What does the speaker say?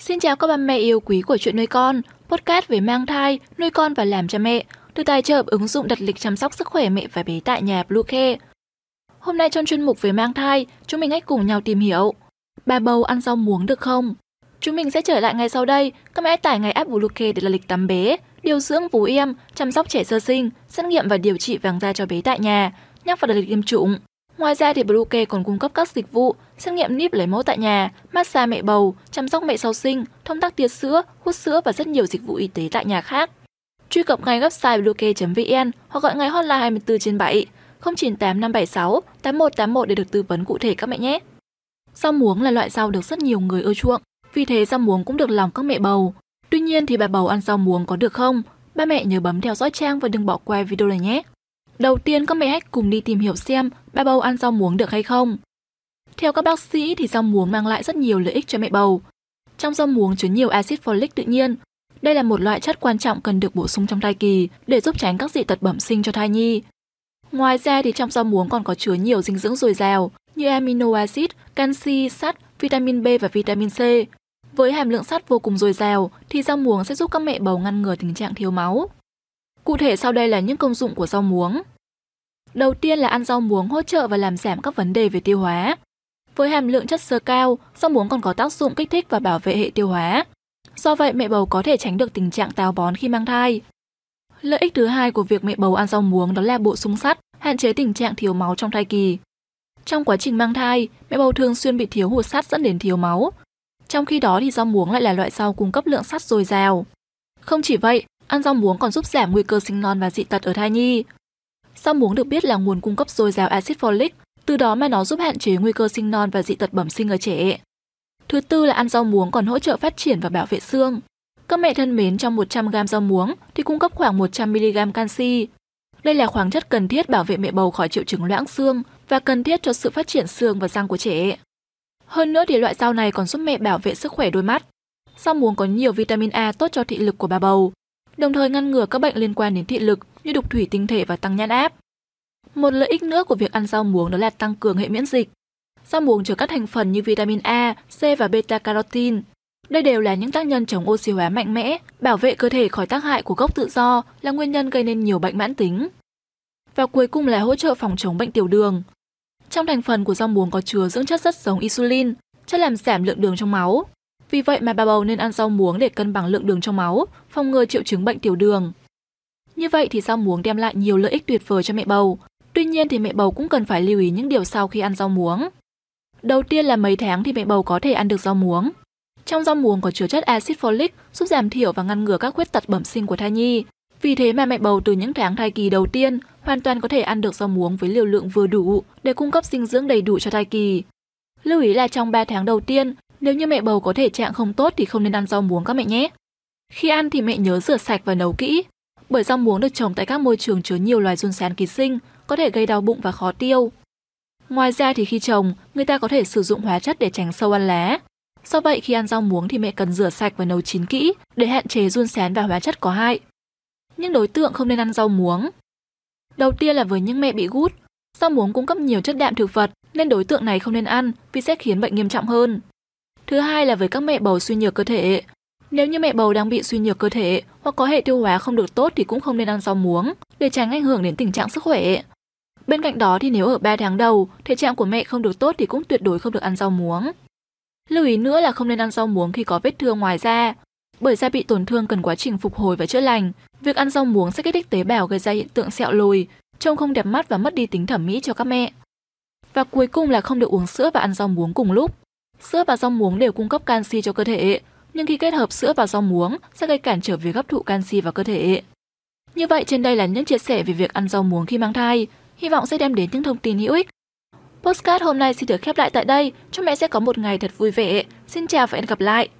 Xin chào các bà mẹ yêu quý của Chuyện nuôi con, podcast về mang thai, nuôi con và làm cha mẹ, được tài trợ ứng dụng đặt lịch chăm sóc sức khỏe mẹ và bé tại nhà Blue Care. Hôm nay trong chuyên mục về mang thai, chúng mình hãy cùng nhau tìm hiểu bà bầu ăn rau muống được không? Chúng mình sẽ trở lại ngay sau đây, các mẹ hãy tải ngay app Blue Care để đặt lịch tắm bé, điều dưỡng vú em, chăm sóc trẻ sơ sinh, xét nghiệm và điều trị vàng da cho bé tại nhà, nhắc vào đặt lịch tiêm chủng. Ngoài ra thì Blue Care còn cung cấp các dịch vụ xét nghiệm níp lấy mẫu tại nhà, massage mẹ bầu, chăm sóc mẹ sau sinh, thông tắc tia sữa, hút sữa và rất nhiều dịch vụ y tế tại nhà khác. Truy cập ngay website bluecare.vn hoặc gọi ngay hotline 24/7 098576 8181 để được tư vấn cụ thể các mẹ nhé. Rau muống là loại rau được rất nhiều người ưa chuộng, vì thế rau muống cũng được lòng các mẹ bầu. Tuy nhiên thì bà bầu ăn rau muống có được không? Ba mẹ nhớ bấm theo dõi trang và đừng bỏ qua video này nhé. Đầu tiên các mẹ hãy cùng đi tìm hiểu xem bà bầu ăn rau muống được hay không. Theo các bác sĩ thì rau muống mang lại rất nhiều lợi ích cho mẹ bầu. Trong rau muống chứa nhiều axit folic tự nhiên. Đây là một loại chất quan trọng cần được bổ sung trong thai kỳ để giúp tránh các dị tật bẩm sinh cho thai nhi. Ngoài ra thì trong rau muống còn có chứa nhiều dinh dưỡng dồi dào như amino acid, canxi, sắt, vitamin B và vitamin C. Với hàm lượng sắt vô cùng dồi dào thì rau muống sẽ giúp các mẹ bầu ngăn ngừa tình trạng thiếu máu. Cụ thể sau đây là những công dụng của rau muống. Đầu tiên là ăn rau muống hỗ trợ và làm giảm các vấn đề về tiêu hóa. Với hàm lượng chất xơ cao, rau muống còn có tác dụng kích thích và bảo vệ hệ tiêu hóa. Do vậy mẹ bầu có thể tránh được tình trạng táo bón khi mang thai. Lợi ích thứ hai của việc mẹ bầu ăn rau muống đó là bổ sung sắt, hạn chế tình trạng thiếu máu trong thai kỳ. Trong quá trình mang thai, mẹ bầu thường xuyên bị thiếu hụt sắt dẫn đến thiếu máu. Trong khi đó thì rau muống lại là loại rau cung cấp lượng sắt dồi dào. Không chỉ vậy, ăn rau muống còn giúp giảm nguy cơ sinh non và dị tật ở thai nhi. Rau muống được biết là nguồn cung cấp dồi dào axit folic, từ đó mà nó giúp hạn chế nguy cơ sinh non và dị tật bẩm sinh ở trẻ. Thứ tư là ăn rau muống còn hỗ trợ phát triển và bảo vệ xương. Các mẹ thân mến, trong 100g rau muống thì cung cấp khoảng 100mg canxi. Đây là khoáng chất cần thiết bảo vệ mẹ bầu khỏi triệu chứng loãng xương và cần thiết cho sự phát triển xương và răng của trẻ. Hơn nữa thì loại rau này còn giúp mẹ bảo vệ sức khỏe đôi mắt. Rau muống có nhiều vitamin A tốt cho thị lực của bà bầu, đồng thời ngăn ngừa các bệnh liên quan đến thị lực như đục thủy tinh thể và tăng nhãn áp. Một lợi ích nữa của việc ăn rau muống đó là tăng cường hệ miễn dịch. Rau muống chứa các thành phần như vitamin A, C và beta-carotene. Đây đều là những tác nhân chống oxy hóa mạnh mẽ, bảo vệ cơ thể khỏi tác hại của gốc tự do, là nguyên nhân gây nên nhiều bệnh mãn tính. Và cuối cùng là hỗ trợ phòng chống bệnh tiểu đường. Trong thành phần của rau muống có chứa dưỡng chất rất giống insulin, chất làm giảm lượng đường trong máu. Vì vậy mà bà bầu nên ăn rau muống để cân bằng lượng đường trong máu, phòng ngừa triệu chứng bệnh tiểu đường. Như vậy thì rau muống đem lại nhiều lợi ích tuyệt vời cho mẹ bầu. Tuy nhiên thì mẹ bầu cũng cần phải lưu ý những điều sau khi ăn rau muống. Đầu tiên là mấy tháng thì mẹ bầu có thể ăn được rau muống. Trong rau muống có chứa chất axit folic giúp giảm thiểu và ngăn ngừa các khuyết tật bẩm sinh của thai nhi. Vì thế mà mẹ bầu từ những tháng thai kỳ đầu tiên hoàn toàn có thể ăn được rau muống với liều lượng vừa đủ để cung cấp dinh dưỡng đầy đủ cho thai kỳ. Lưu ý là trong 3 tháng đầu tiên, nếu như mẹ bầu có thể trạng không tốt thì không nên ăn rau muống các mẹ nhé. Khi ăn thì mẹ nhớ rửa sạch và nấu kỹ, bởi rau muống được trồng tại các môi trường chứa nhiều loài giun sán ký sinh, có thể gây đau bụng và khó tiêu. Ngoài ra thì khi trồng, người ta có thể sử dụng hóa chất để tránh sâu ăn lá. Do vậy khi ăn rau muống thì mẹ cần rửa sạch và nấu chín kỹ để hạn chế giun sán và hóa chất có hại. Những đối tượng không nên ăn rau muống. Đầu tiên là với những mẹ bị gút, rau muống cung cấp nhiều chất đạm thực vật nên đối tượng này không nên ăn vì sẽ khiến bệnh nghiêm trọng hơn. Thứ hai là với các mẹ bầu suy nhược cơ thể. Nếu như mẹ bầu đang bị suy nhược cơ thể hoặc có hệ tiêu hóa không được tốt thì cũng không nên ăn rau muống để tránh ảnh hưởng đến tình trạng sức khỏe. Bên cạnh đó thì nếu ở 3 tháng đầu thể trạng của mẹ không được tốt thì cũng tuyệt đối không được ăn rau muống. Lưu ý nữa là không nên ăn rau muống khi có vết thương ngoài da, bởi da bị tổn thương cần quá trình phục hồi và chữa lành. Việc ăn rau muống sẽ kích thích tế bào gây ra hiện tượng sẹo lồi, trông không đẹp mắt và mất đi tính thẩm mỹ cho các mẹ. Và cuối cùng là không được uống sữa và ăn rau muống cùng lúc. Sữa và rau muống đều cung cấp canxi cho cơ thể, nhưng khi kết hợp sữa và rau muống sẽ gây cản trở việc hấp thụ canxi vào cơ thể. Như vậy trên đây là những chia sẻ về việc ăn rau muống khi mang thai, hy vọng sẽ đem đến những thông tin hữu ích. Podcast hôm nay xin được khép lại tại đây, chúc mẹ sẽ có một ngày thật vui vẻ. Xin chào và hẹn gặp lại!